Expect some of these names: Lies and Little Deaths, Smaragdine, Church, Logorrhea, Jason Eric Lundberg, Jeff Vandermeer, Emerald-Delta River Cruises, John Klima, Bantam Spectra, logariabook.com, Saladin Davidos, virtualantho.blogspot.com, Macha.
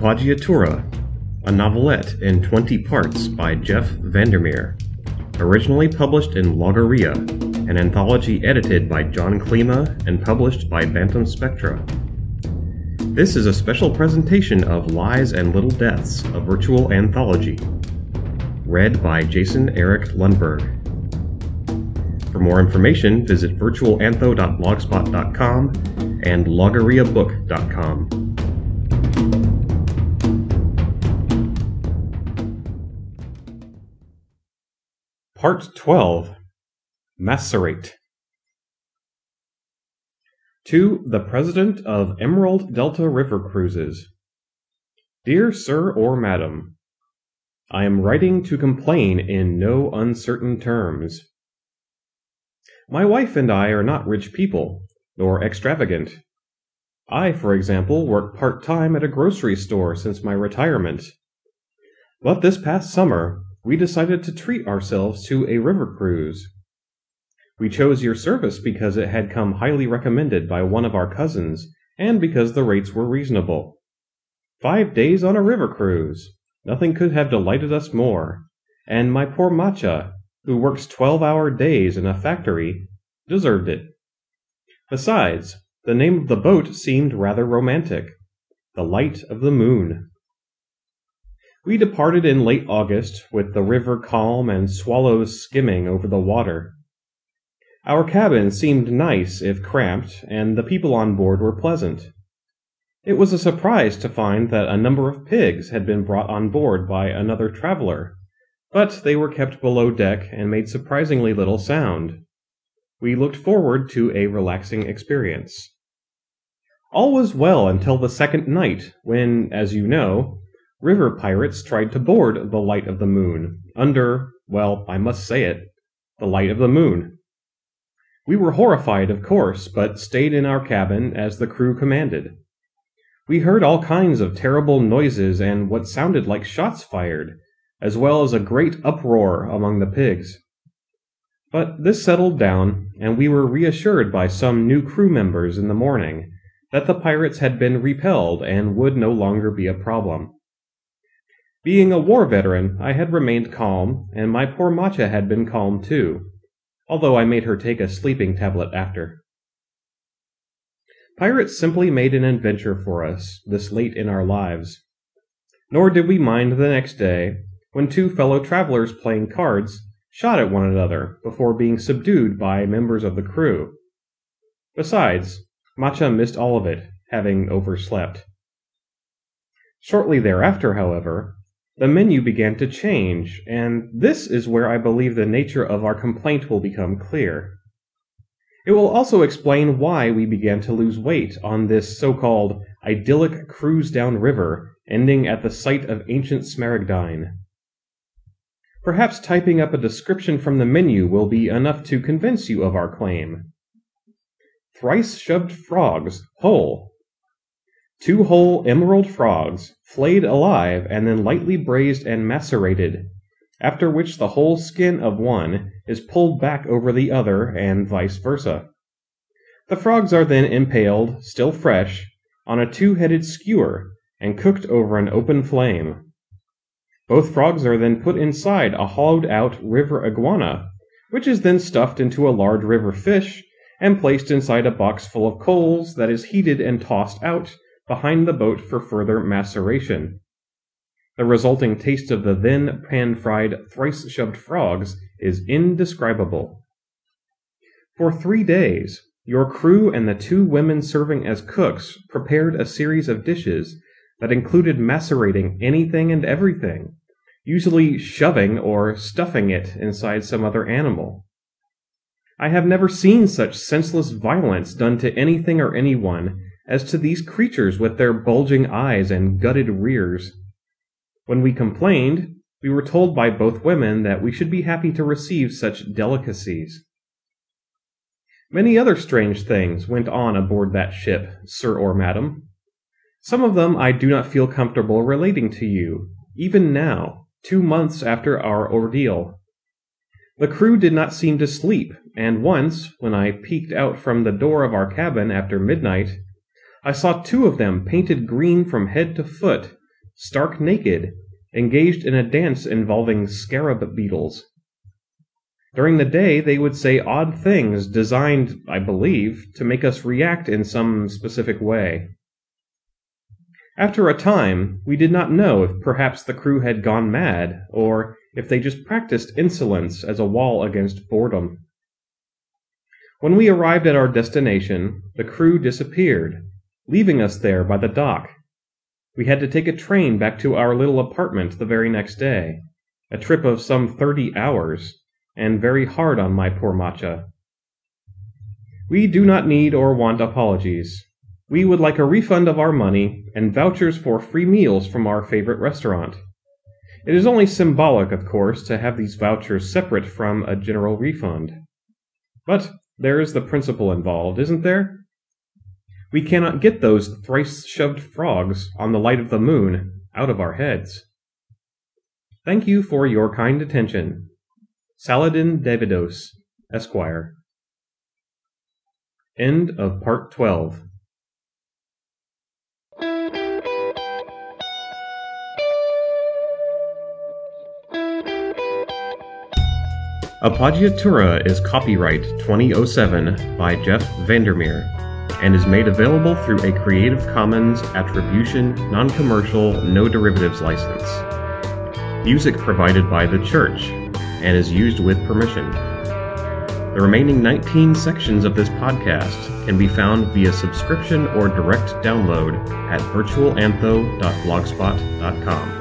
Appoggiatura, a novelette in 20 parts by Jeff Vandermeer, originally published in Logorrhea, an anthology edited by John Klima and published by Bantam Spectra. This is a special presentation of Lies and Little Deaths, a virtual anthology, read by Jason Eric Lundberg. For more information, visit virtualantho.blogspot.com and logariabook.com. Part 12, Macerate. To the President of Emerald-Delta River Cruises. Dear Sir or Madam, I am writing to complain in no uncertain terms. My wife and I are not rich people, nor extravagant. I, for example, work part-time at a grocery store since my retirement. But this past summer, we decided to treat ourselves to a river cruise. We chose your service because it had come highly recommended by one of our cousins and because the rates were reasonable. 5 days on a river cruise! Nothing could have delighted us more, and my poor Macha, who works 12-hour days in a factory, deserved it. Besides, the name of the boat seemed rather romantic, the Light of the Moon. We departed in late August, with the river calm and swallows skimming over the water. Our cabin seemed nice if cramped, and the people on board were pleasant. It was a surprise to find that a number of pigs had been brought on board by another traveler, but they were kept below deck and made surprisingly little sound. We looked forward to a relaxing experience. All was well until the second night, when, as you know, river pirates tried to board the Light of the Moon, under, well, I must say it, the Light of the Moon. We were horrified, of course, but stayed in our cabin as the crew commanded. We heard all kinds of terrible noises and what sounded like shots fired, as well as a great uproar among the pigs. But this settled down, and we were reassured by some new crew members in the morning that the pirates had been repelled and would no longer be a problem. Being a war veteran, I had remained calm, and my poor Macha had been calm too, although I made her take a sleeping tablet after. Pirates simply made an adventure for us, this late in our lives. Nor did we mind the next day, when two fellow travelers playing cards shot at one another before being subdued by members of the crew. Besides, Macha missed all of it, having overslept. Shortly thereafter, however, the menu began to change, and this is where I believe the nature of our complaint will become clear. It will also explain why we began to lose weight on this so-called idyllic cruise down river, ending at the site of ancient Smaragdine. Perhaps typing up a description from the menu will be enough to convince you of our claim. Thrice shoved frogs, whole. 2 whole emerald frogs, flayed alive and then lightly braised and macerated, after which the whole skin of one is pulled back over the other and vice versa. The frogs are then impaled, still fresh, on a 2-headed skewer and cooked over an open flame. Both frogs are then put inside a hollowed-out river iguana, which is then stuffed into a large river fish and placed inside a box full of coals that is heated and tossed out behind the boat for further maceration. The resulting taste of the then pan-fried, thrice-shoved frogs is indescribable. For 3 days, your crew and the 2 women serving as cooks prepared a series of dishes that included macerating anything and everything, usually shoving or stuffing it inside some other animal. I have never seen such senseless violence done to anything or anyone as to these creatures with their bulging eyes and gutted rears. When we complained, we were told by both women that we should be happy to receive such delicacies. Many other strange things went on aboard that ship, sir or madam. Some of them I do not feel comfortable relating to you, even now, 2 months after our ordeal. The crew did not seem to sleep, and once, when I peeked out from the door of our cabin after midnight, I saw 2 of them painted green from head to foot, stark naked, engaged in a dance involving scarab beetles. During the day, they would say odd things designed, I believe, to make us react in some specific way. After a time, we did not know if perhaps the crew had gone mad, or if they just practiced insolence as a wall against boredom. When we arrived at our destination, the crew disappeared, leaving us there by the dock. We had to take a train back to our little apartment the very next day, a trip of some 30 hours, and very hard on my poor Matcha. We do not need or want apologies. We would like a refund of our money and vouchers for free meals from our favorite restaurant. It is only symbolic, of course, to have these vouchers separate from a general refund. But there is the principle involved, isn't there? We cannot get those thrice-shoved frogs on the light of the moon out of our heads. Thank you for your kind attention. Saladin Davidos, Esquire. End of Part 12. Appoggiatura is copyright 2007 by Jeff Vandermeer and is made available through a Creative Commons Attribution, Non-Commercial, No Derivatives license. Music provided by the Church and is used with permission. The remaining 19 sections of this podcast can be found via subscription or direct download at virtualantho.blogspot.com.